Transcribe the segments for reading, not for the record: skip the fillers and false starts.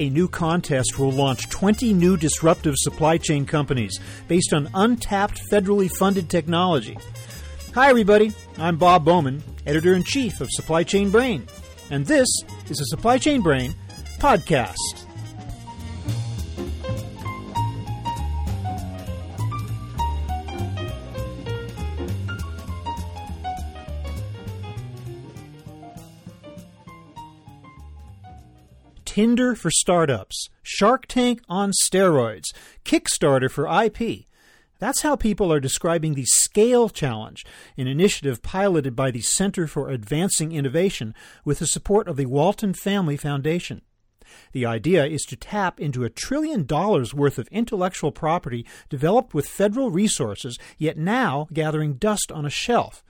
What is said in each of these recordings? a new contest will launch 20 new disruptive supply chain companies based on untapped federally funded technology. Hi, everybody. I'm Bob Bowman, Editor-in-Chief of Supply Chain Brain, and this is the Supply Chain Brain podcast. Tinder for startups, Shark Tank on steroids, Kickstarter for IP. That's how people are describing the Scale Challenge, an initiative piloted by the Center for Advancing Innovation with the support of the Walton Family Foundation. The idea is to tap into $1 trillion worth of intellectual property developed with federal resources, yet now gathering dust on a shelf.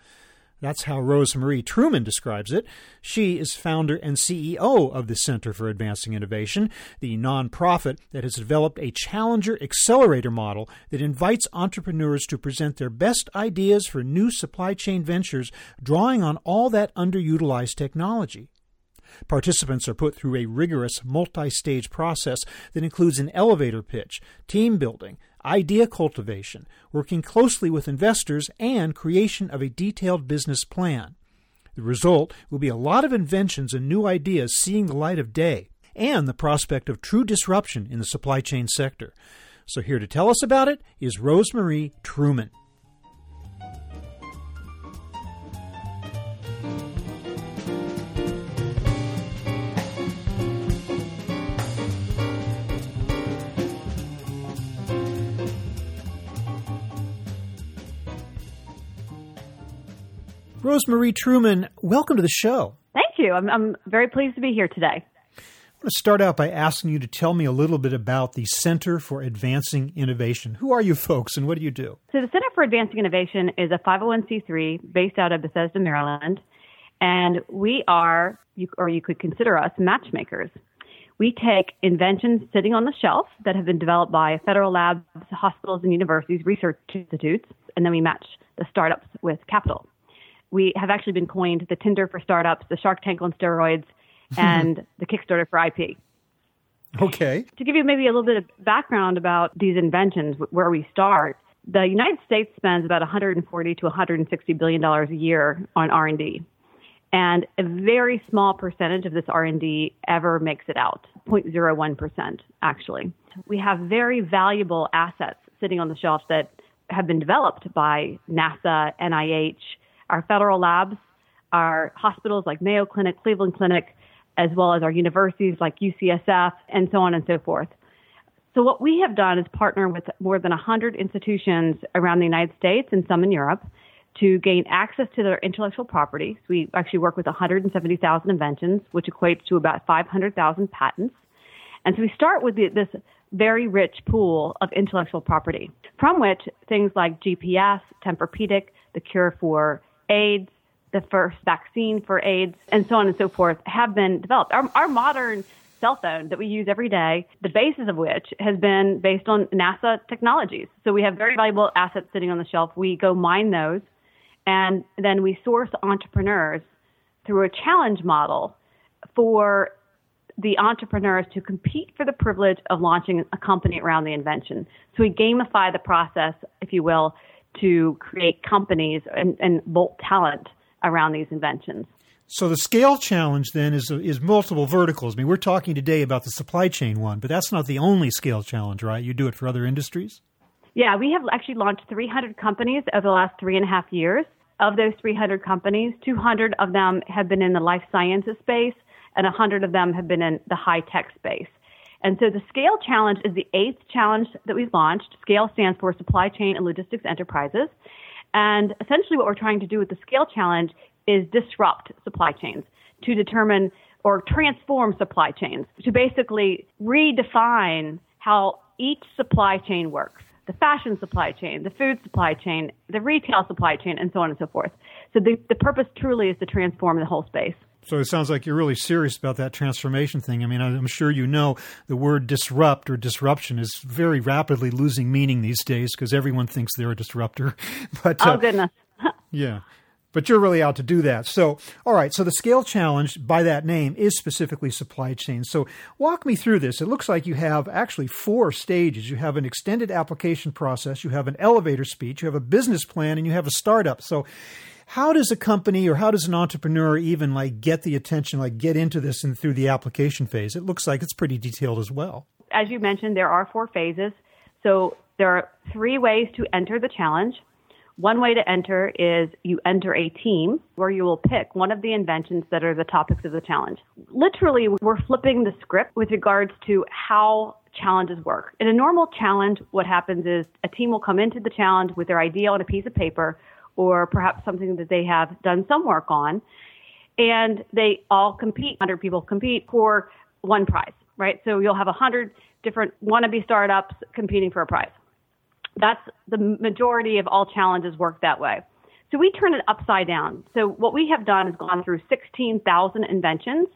That's how Rosemarie Truman describes it. She is founder and CEO of the Center for Advancing Innovation, the nonprofit that has developed a challenger accelerator model that invites entrepreneurs to present their best ideas for new supply chain ventures, drawing on all that underutilized technology. Participants are put through a rigorous multi-stage process that includes an elevator pitch, team building, idea cultivation, working closely with investors, and creation of a detailed business plan. The result will be a lot of inventions and new ideas seeing the light of day, and the prospect of true disruption in the supply chain sector. So here to tell us about it is Rosemarie Truman. Rosemarie Truman, welcome to the show. Thank you. I'm very pleased to be here today. I want to start out by asking you to tell me a little bit about the Center for Advancing Innovation. Who are you folks and what do you do? So the Center for Advancing Innovation is a 501c3 based out of Bethesda, Maryland, and we are, or you could consider us, matchmakers. We take inventions sitting on the shelf that have been developed by federal labs, hospitals and universities, research institutes, and then we match the startups with capital. We have actually been coined the Tinder for startups, the Shark Tank on steroids, and the Kickstarter for IP. Okay. To give you maybe a little bit of background about these inventions, where we start, the United States spends about $140 to $160 billion a year on R&D. And a very small percentage of this R&D ever makes it out, 0.01% actually. We have very valuable assets sitting on the shelf that have been developed by NASA, NIH, our federal labs, our hospitals like Mayo Clinic, Cleveland Clinic, as well as our universities like UCSF, and so on and so forth. So what we have done is partner with more than 100 institutions around the United States and some in Europe to gain access to their intellectual property. So we actually work with 170,000 inventions, which equates to about 500,000 patents. And so we start with this very rich pool of intellectual property, from which things like GPS, Tempur-Pedic, the cure for AIDS, the first vaccine for AIDS, and so on and so forth, have been developed. Our modern cell phone that we use every day, the basis of which has been based on NASA technologies. So we have very valuable assets sitting on the shelf. We go mine those, and then we source entrepreneurs through a challenge model for the entrepreneurs to compete for the privilege of launching a company around the invention. So we gamify the process, if you will, to create companies and bolt talent around these inventions. So the Scale Challenge then is multiple verticals. I mean, we're talking today about the supply chain one, but that's not the only Scale Challenge, right? You do it for other industries? Yeah, we have actually launched 300 companies over the last 3.5 years. Of those 300 companies, 200 of them have been in the life sciences space, and 100 of them have been in the high-tech space. And so the Scale Challenge is the 8th challenge that we've launched. Scale stands for Supply Chain and Logistics Enterprises. And essentially what we're trying to do with the Scale Challenge is disrupt supply chains, to determine or transform supply chains, to basically redefine how each supply chain works, the fashion supply chain, the food supply chain, the retail supply chain, and so on and so forth. So the purpose truly is to transform the whole space. So it sounds like you're really serious about that transformation thing. I mean, I'm sure you know the word disrupt or disruption is very rapidly losing meaning these days because everyone thinks they're a disruptor. But, oh, goodness. Yeah. But you're really out to do that. So, all right. So the Scale Challenge, by that name, is specifically supply chain. So walk me through this. It looks like you have actually four stages. You have an extended application process. You have an elevator speech. You have a business plan, and you have a startup. So how does a company or how does an entrepreneur even get the attention, get into this and through the application phase? It looks like it's pretty detailed as well. As you mentioned, there are four phases. So there are three ways to enter the challenge. One way to enter is you enter a team where you will pick one of the inventions that are the topics of the challenge. Literally, we're flipping the script with regards to how challenges work. In a normal challenge, what happens is a team will come into the challenge with their idea on a piece of paper or perhaps something that they have done some work on, and they all compete. 100 people compete for one prize, right? So you'll have 100 different wannabe startups competing for a prize. That's the majority of all challenges work that way. So we turn it upside down. So what we have done is gone through 16,000 inventions.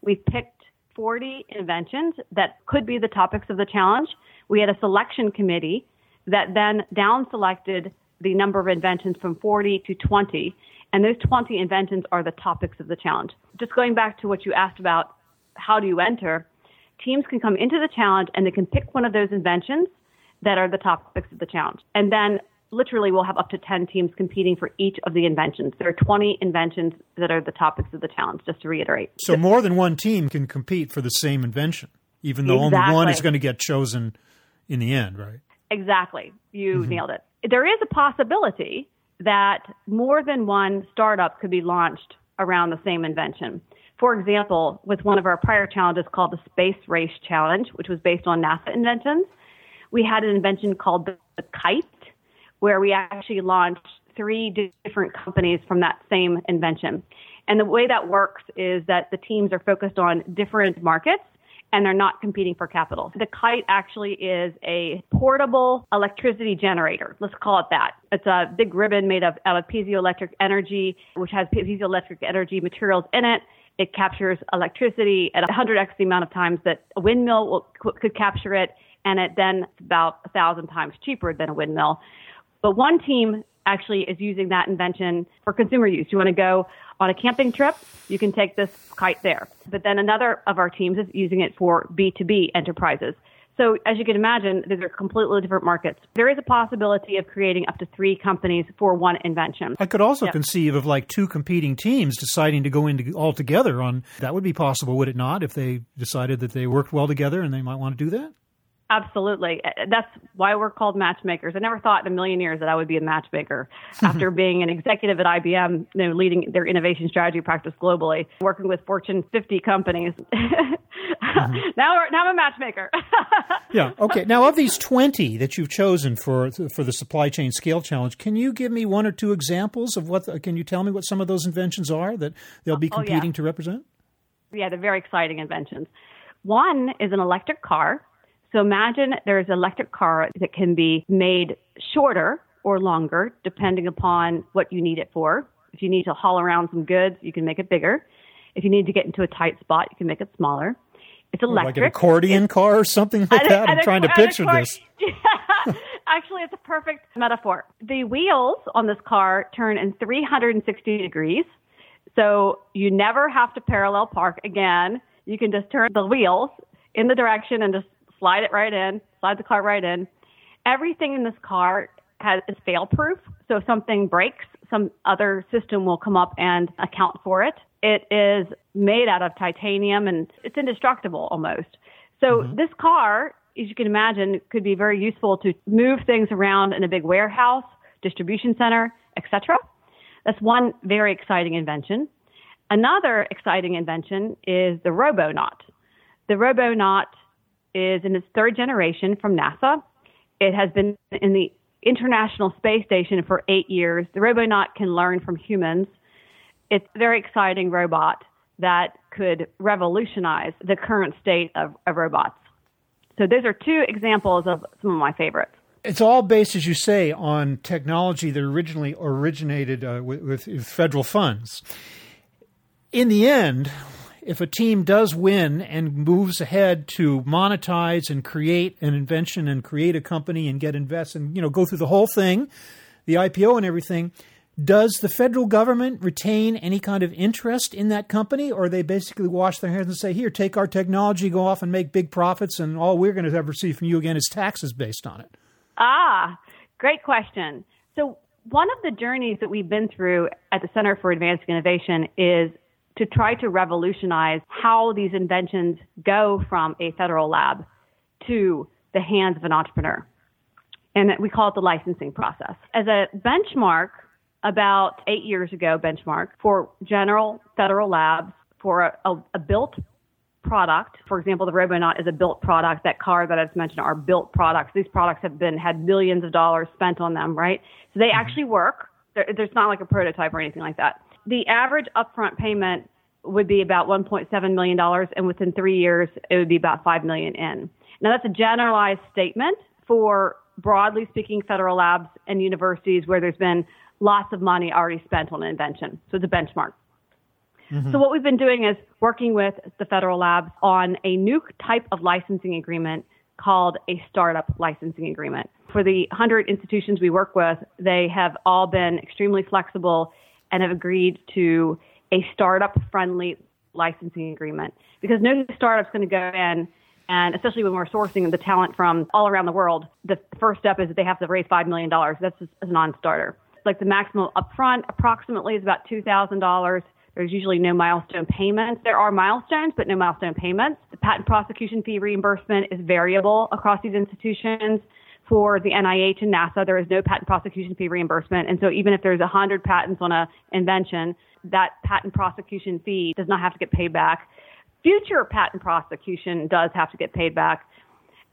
We've picked 40 inventions that could be the topics of the challenge. We had a selection committee that then down selected the number of inventions from 40 to 20. And those 20 inventions are the topics of the challenge. Just going back to what you asked about, how do you enter? Teams can come into the challenge and they can pick one of those inventions that are the topics of the challenge. And then literally we'll have up to 10 teams competing for each of the inventions. There are 20 inventions that are the topics of the challenge, just to reiterate. So more than one team can compete for the same invention, even though only one is going to get chosen in the end, right? Exactly. You nailed it. There is a possibility that more than one startup could be launched around the same invention. For example, with one of our prior challenges called the Space Race Challenge, which was based on NASA inventions, we had an invention called the kite, where we actually launched three different companies from that same invention. And the way that works is that the teams are focused on different markets, and they're not competing for capital. The kite actually is a portable electricity generator. Let's call it that. It's a big ribbon made of, out of piezoelectric energy, which has piezoelectric energy materials in it. It captures electricity at 100x the amount of times that a windmill could capture it. And it then it's about 1,000 times cheaper than a windmill. But one team actually is using that invention for consumer use. You want to go on a camping trip, you can take this kite there. But then another of our teams is using it for B2B enterprises. So as you can imagine, these are completely different markets. There is a possibility of creating up to three companies for one invention. I could also conceive of two competing teams deciding to go into all together on that. Would be possible, would it not, if they decided that they worked well together and they might want to do that? Absolutely. That's why we're called matchmakers. I never thought in a million years that I would be a matchmaker after being an executive at IBM, leading their innovation strategy practice globally, working with Fortune 50 companies. Now I'm a matchmaker. Yeah. Okay. Now, of these 20 that you've chosen for the Supply Chain Scale Challenge, can you give me one or two examples of can you tell me what some of those inventions are that they'll be competing to represent? Yeah, they're very exciting inventions. One is an electric car. So imagine there's an electric car that can be made shorter or longer, depending upon what you need it for. If you need to haul around some goods, you can make it bigger. If you need to get into a tight spot, you can make it smaller. It's electric. Like an accordion car or something like that? I'm trying to picture this. Yeah. Actually, it's a perfect metaphor. The wheels on this car turn in 360 degrees, so you never have to parallel park again. You can just turn the wheels in the direction and just slide it right in, slide the car right in. Everything in this car is fail-proof. So if something breaks, some other system will come up and account for it. It is made out of titanium, and it's indestructible almost. So this car, as you can imagine, could be very useful to move things around in a big warehouse, distribution center, etc. That's one very exciting invention. Another exciting invention is the Robonaut. The Robonaut is in its third generation from NASA. It has been in the International Space Station for 8 years. The Robonaut can learn from humans. It's a very exciting robot that could revolutionize the current state of robots. So those are two examples of some of my favorites. It's all based, as you say, on technology that originally originated with federal funds. In the end, if a team does win and moves ahead to monetize and create an invention and create a company and get invest and go through the whole thing, the IPO and everything, Does the federal government retain any kind of interest in that company, or they basically wash their hands and say, here, take our technology, go off and make big profits, and all we're going to ever see from you again is taxes based on it? Ah, great question. So one of the journeys that we've been through at the Center for Advancing Innovation is to try to revolutionize how these inventions go from a federal lab to the hands of an entrepreneur. And we call it the licensing process. As a benchmark, about 8 years ago, for general federal labs for a built product. For example, the Robonaut is a built product. That car that I just mentioned are built products. These products have had millions of dollars spent on them, right? So they actually work. There's not like a prototype or anything like that. The average upfront payment would be about $1.7 million, and within 3 years, it would be about $5 million in. Now, that's a generalized statement for, broadly speaking, federal labs and universities where there's been lots of money already spent on an invention. So it's a benchmark. So what we've been doing is working with the federal labs on a new type of licensing agreement called a startup licensing agreement. For the 100 institutions we work with, they have all been extremely flexible and have agreed to a startup-friendly licensing agreement. Because no startup's going to go in, and especially when we're sourcing the talent from all around the world, the first step is that they have to raise $5 million. That's just a non-starter. Like the maximum upfront approximately is about $2,000. There's usually no milestone payments. There are milestones, but no milestone payments. The patent prosecution fee reimbursement is variable across these institutions. For the NIH and NASA, there is no patent prosecution fee reimbursement. And so even if there's 100 patents on an invention, that patent prosecution fee does not have to get paid back. Future patent prosecution does have to get paid back.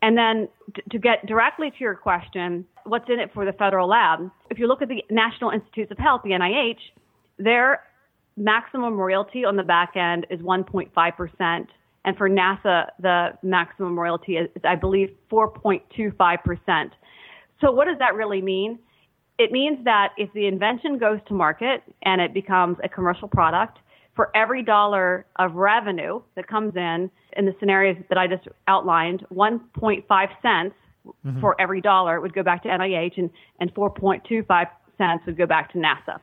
And then to get directly to your question, what's in it for the federal lab? If you look at the National Institutes of Health, the NIH, their maximum royalty on the back end is 1.5%. And for NASA, the maximum royalty is, I believe, 4.25%. So what does that really mean? It means that if the invention goes to market and it becomes a commercial product, for every dollar of revenue that comes in the scenarios that I just outlined, 1.5 cents for every dollar would go back to NIH, and 4.25 cents would go back to NASA.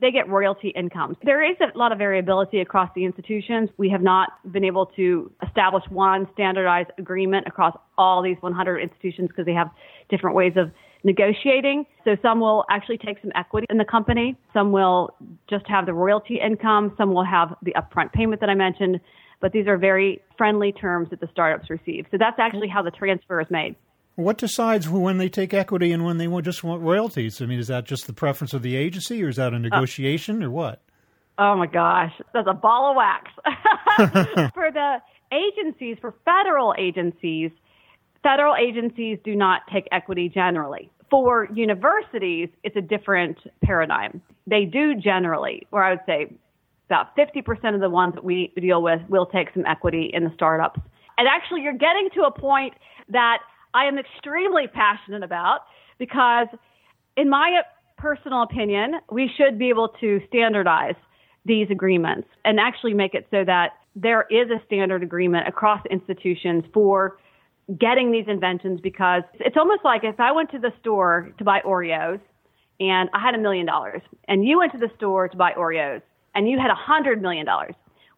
They get royalty incomes. There is a lot of variability across the institutions. We have not been able to establish one standardized agreement across all these 100 institutions because they have different ways of negotiating. So some will actually take some equity in the company. Some will just have the royalty income. Some will have the upfront payment that I mentioned. But these are very friendly terms that the startups receive. So that's actually how the transfer is made. What decides when they take equity and when they just want royalties? I mean, is that just the preference of the agency, or is that a negotiation, or what? Oh, my gosh. That's a ball of wax. For the agencies, for federal agencies do not take equity generally. For universities, it's a different paradigm. They do generally, or I would say about 50% of the ones that we deal with will take some equity in the startups. And actually, you're getting to a point that I am extremely passionate about, because in my personal opinion, we should be able to standardize these agreements and actually make it so that there is a standard agreement across institutions for getting these inventions, because it's almost like if I went to the store to buy Oreos and I had $1 million, and you went to the store to buy Oreos and you had $100 million,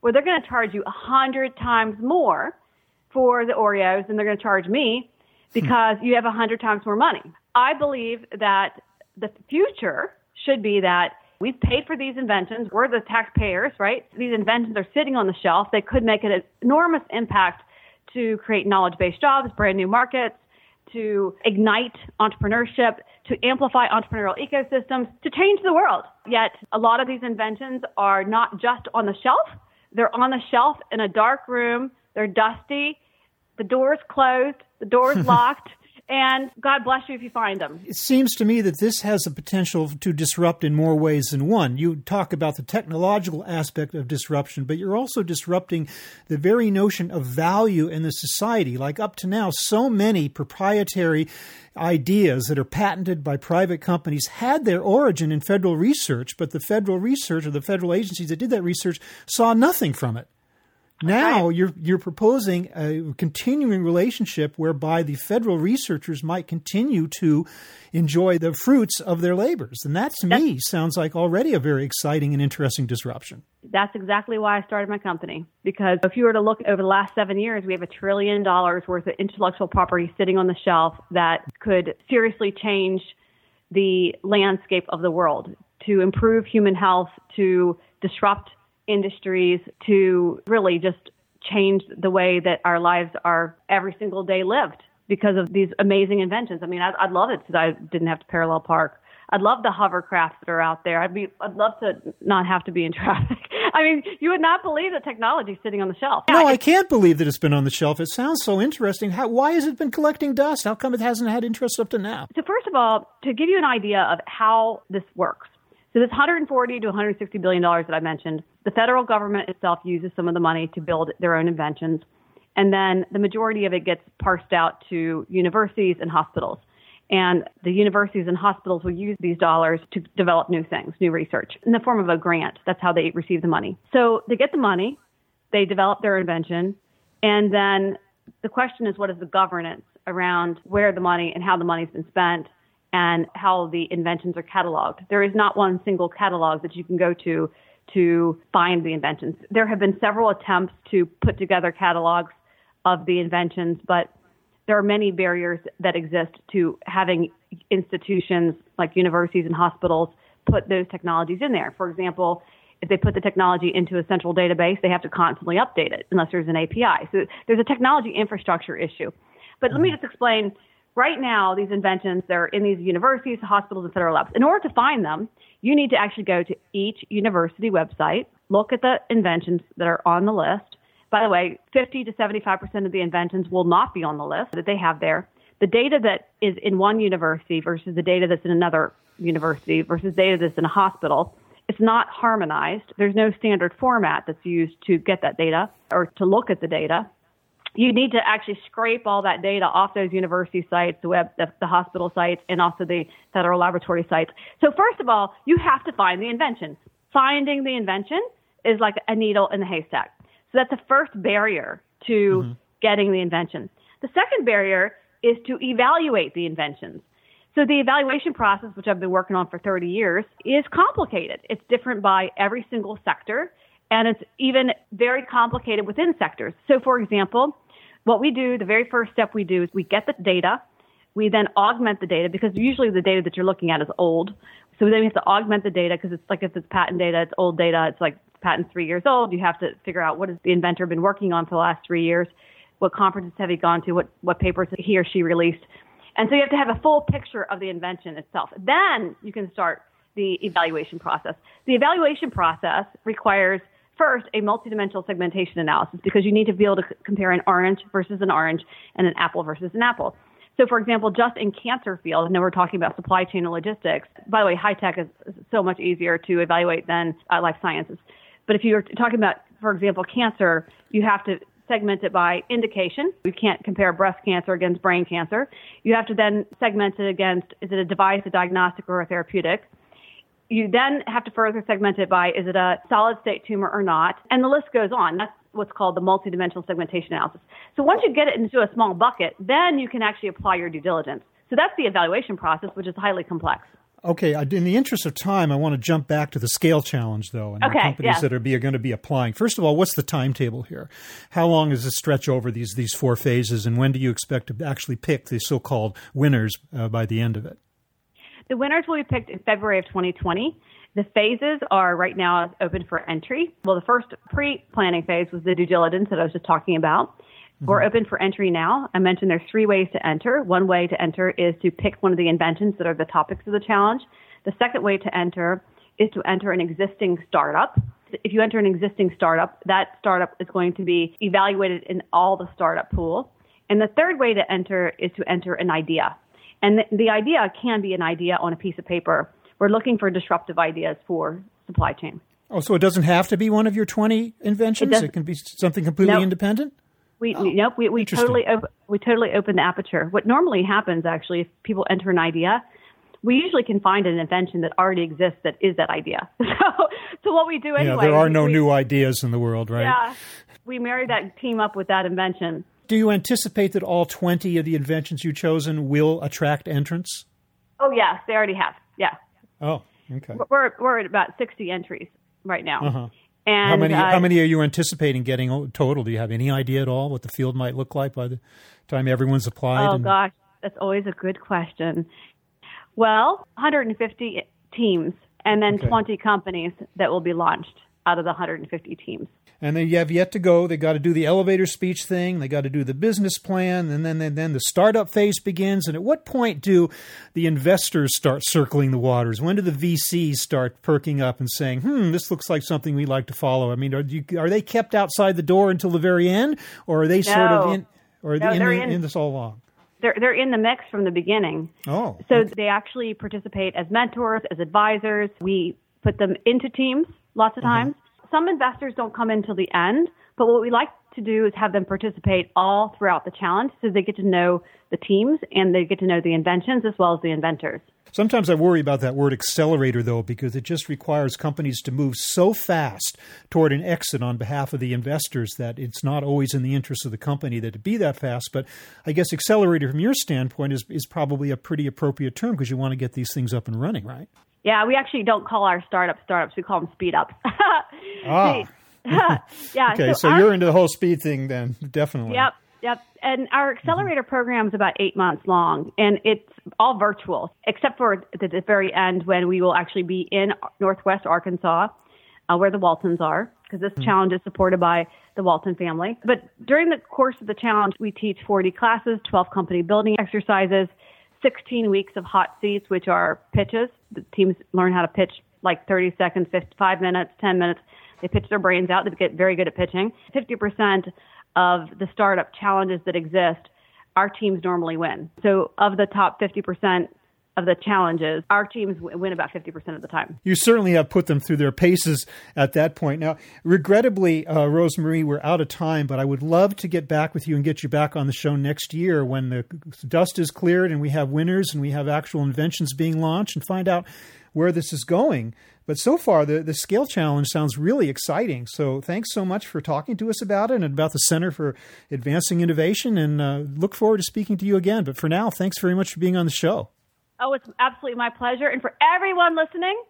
well, they're going to charge you 100 times more for the Oreos than they're going to charge me, because you have 100 times more money. I believe that the future should be that we've paid for these inventions. We're the taxpayers, right? These inventions are sitting on the shelf. They could make an enormous impact to create knowledge-based jobs, brand new markets, to ignite entrepreneurship, to amplify entrepreneurial ecosystems, to change the world. Yet a lot of these inventions are not just on the shelf. They're on the shelf in a dark room. They're dusty. The door's closed, the door's locked, and God bless you if you find them. It seems to me that this has the potential to disrupt in more ways than one. You talk about the technological aspect of disruption, but you're also disrupting the very notion of value in the society. Like up to now, so many proprietary ideas that are patented by private companies had their origin in federal research, but the federal research or the federal agencies that did that research saw nothing from it. Now you're proposing a continuing relationship whereby the federal researchers might continue to enjoy the fruits of their labors. And that, to me, sounds like already a very exciting and interesting disruption. That's exactly why I started my company, because if you were to look over the last 7 years, we have $1 trillion worth of intellectual property sitting on the shelf that could seriously change the landscape of the world, to improve human health, to disrupt industries, to really just change the way that our lives are every single day lived because of these amazing inventions. I mean, I'd love it that I didn't have to parallel park. I'd love the hovercrafts that are out there. I'd love to not have to be in traffic. I mean, you would not believe that technology is sitting on the shelf. No, I can't believe that it's been on the shelf. It sounds so interesting. Why has it been collecting dust? How come it hasn't had interest up to now? So first of all, to give you an idea of how this works, so this $140 to $160 billion that I mentioned, the federal government itself uses some of the money to build their own inventions. And then the majority of it gets parsed out to universities and hospitals. And the universities and hospitals will use these dollars to develop new things, new research, in the form of a grant. That's how they receive the money. So they get the money, they develop their invention, and then the question is, what is the governance around where the money and how the money's been spent, and how the inventions are cataloged. There is not one single catalog that you can go to find the inventions. There have been several attempts to put together catalogs of the inventions, but there are many barriers that exist to having institutions like universities and hospitals put those technologies in there. For example, if they put the technology into a central database, they have to constantly update it unless there's an API. So there's a technology infrastructure issue. But let me just explain. Right now, these inventions, they're in these universities, hospitals, and federal labs. In order to find them, you need to actually go to each university website, look at the inventions that are on the list. By the way, 50 to 75% of the inventions will not be on the list that they have there. The data that is in one university versus the data that's in another university versus data that's in a hospital, it's not harmonized. There's no standard format that's used to get that data or to look at the data. You need to actually scrape all that data off those university sites, the hospital sites, and also the federal laboratory sites. So first of all, you have to find the invention. Finding the invention is like a needle in the haystack. So that's the first barrier to getting the invention. The second barrier is to evaluate the inventions. So the evaluation process, which I've been working on for 30 years, is complicated. It's different by every single sector. And it's even very complicated within sectors. So, for example, what we do, the very first step we do is we get the data. We then augment the data because usually the data that you're looking at is old. So then we have to augment the data because it's like if it's patent data, it's old data. It's like patent's 3 years old. You have to figure out what has the inventor been working on for the last 3 years, what conferences have he gone to, what papers he or she released. And so you have to have a full picture of the invention itself. Then you can start the evaluation process. The evaluation process requires first, a multidimensional segmentation analysis, because you need to be able to compare an orange versus an orange and an apple versus an apple. So, for example, just in cancer field, and then we're talking about supply chain and logistics. By the way, high tech is so much easier to evaluate than life sciences. But if you're talking about, for example, cancer, you have to segment it by indication. You can't compare breast cancer against brain cancer. You have to then segment it against, is it a device, a diagnostic, or a therapeutic? You then have to further segment it by, is it a solid state tumor or not? And the list goes on. That's what's called the multidimensional segmentation analysis. So once you get it into a small bucket, then you can actually apply your due diligence. So that's the evaluation process, which is highly complex. Okay. In the interest of time, I want to jump back to the scale challenge, though, and the companies that are going to be applying. First of all, what's the timetable here? How long does this stretch over these four phases, and when do you expect to actually pick the so-called winners by the end of it? The winners will be picked in February of 2020. The phases are right now open for entry. Well, the first pre-planning phase was the due diligence that I was just talking about. Mm-hmm. We're open for entry now. I mentioned there's 3 ways to enter. One way to enter is to pick one of the inventions that are the topics of the challenge. The second way to enter is to enter an existing startup. If you enter an existing startup, that startup is going to be evaluated in all the startup pool. And the third way to enter is to enter an idea. And the idea can be an idea on a piece of paper. We're looking for disruptive ideas for supply chain. Oh, so it doesn't have to be one of your 20 inventions? It can be something completely independent? We totally open the aperture. What normally happens, actually, if people enter an idea, we usually can find an invention that already exists that is that idea. So what we do anyway... Yeah, there are no new ideas in the world, right? Yeah. We married that team up with that invention. Do you anticipate that all 20 of the inventions you've chosen will attract entrants? Oh, yeah. They already have. Yeah. Oh, okay. We're at about 60 entries right now. Uh-huh. And how many are you anticipating getting total? Do you have any idea at all what the field might look like by the time everyone's applied? Oh, gosh. That's always a good question. Well, 150 teams and then 20 companies that will be launched out of the 150 teams. And they have yet to go. They got to do the elevator speech thing. They got to do the business plan. And then the startup phase begins. And at what point do the investors start circling the waters? When do the VCs start perking up and saying, this looks like something we'd like to follow? I mean, are they kept outside the door until the very end? Or are they sort of in, or are they in this all along? They're in the mix from the beginning. Oh. So they actually participate as mentors, as advisors. We put them into teams lots of times. Some investors don't come in till the end, but what we like to do is have them participate all throughout the challenge so they get to know the teams and they get to know the inventions as well as the inventors. Sometimes I worry about that word accelerator, though, because it just requires companies to move so fast toward an exit on behalf of the investors that it's not always in the interest of the company that it be that fast. But I guess accelerator from your standpoint is probably a pretty appropriate term because you want to get these things up and running, right? Yeah, we actually don't call our startups. We call them speed ups. Yeah. Okay, so you're into the whole speed thing then, definitely. Yep. And our accelerator program is about 8 months long, and it's all virtual, except for the very end when we will actually be in Northwest Arkansas, where the Waltons are, because this challenge is supported by the Walton family. But during the course of the challenge, we teach 40 classes, 12 company building exercises, 16 weeks of hot seats, which are pitches. The teams learn how to pitch like 30 seconds, 5 minutes, 10 minutes. They pitch their brains out. They get very good at pitching. 50% of the startup challenges that exist, our teams normally win. So of the top 50% of the challenges, our teams win about 50% of the time. You certainly have put them through their paces at that point. Now, regrettably, Rosemarie, we're out of time, but I would love to get back with you and get you back on the show next year when the dust is cleared and we have winners and we have actual inventions being launched and find out where this is going. But so far, the Scale Challenge sounds really exciting. So thanks so much for talking to us about it and about the Center for Advancing Innovation, and look forward to speaking to you again. But for now, thanks very much for being on the show. Oh, it's absolutely my pleasure. And for everyone listening,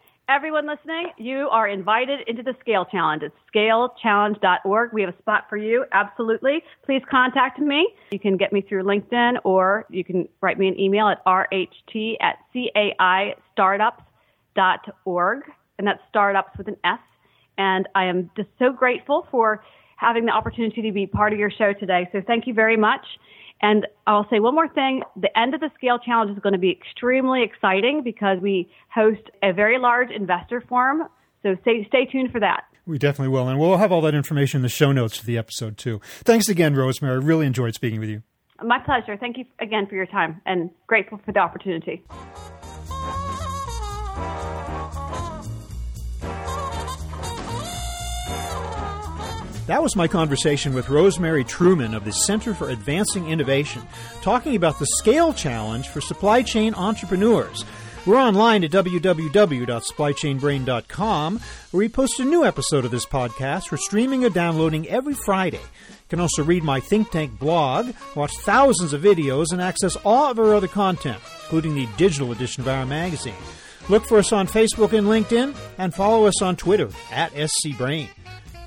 you are invited into the Scale Challenge. It's scalechallenge.org. We have a spot for you. Absolutely. Please contact me. You can get me through LinkedIn, or you can write me an email at rht@caistartups.org. And that's startups with an S. And I am just so grateful for having the opportunity to be part of your show today. So thank you very much. And I'll say one more thing. The end of the Scale Challenge is going to be extremely exciting because we host a very large investor forum. So stay tuned for that. We definitely will. And we'll have all that information in the show notes for the episode, too. Thanks again, Rosemarie. I really enjoyed speaking with you. My pleasure. Thank you again for your time, and grateful for the opportunity. That was my conversation with Rosemarie Truman of the Center for Advancing Innovation, talking about the Scale Challenge for supply chain entrepreneurs. We're online at www.supplychainbrain.com, where we post a new episode of this podcast. We're streaming or downloading every Friday. You can also read my Think Tank blog, watch thousands of videos, and access all of our other content, including the digital edition of our magazine. Look for us on Facebook and LinkedIn, and follow us on Twitter at scbrain. You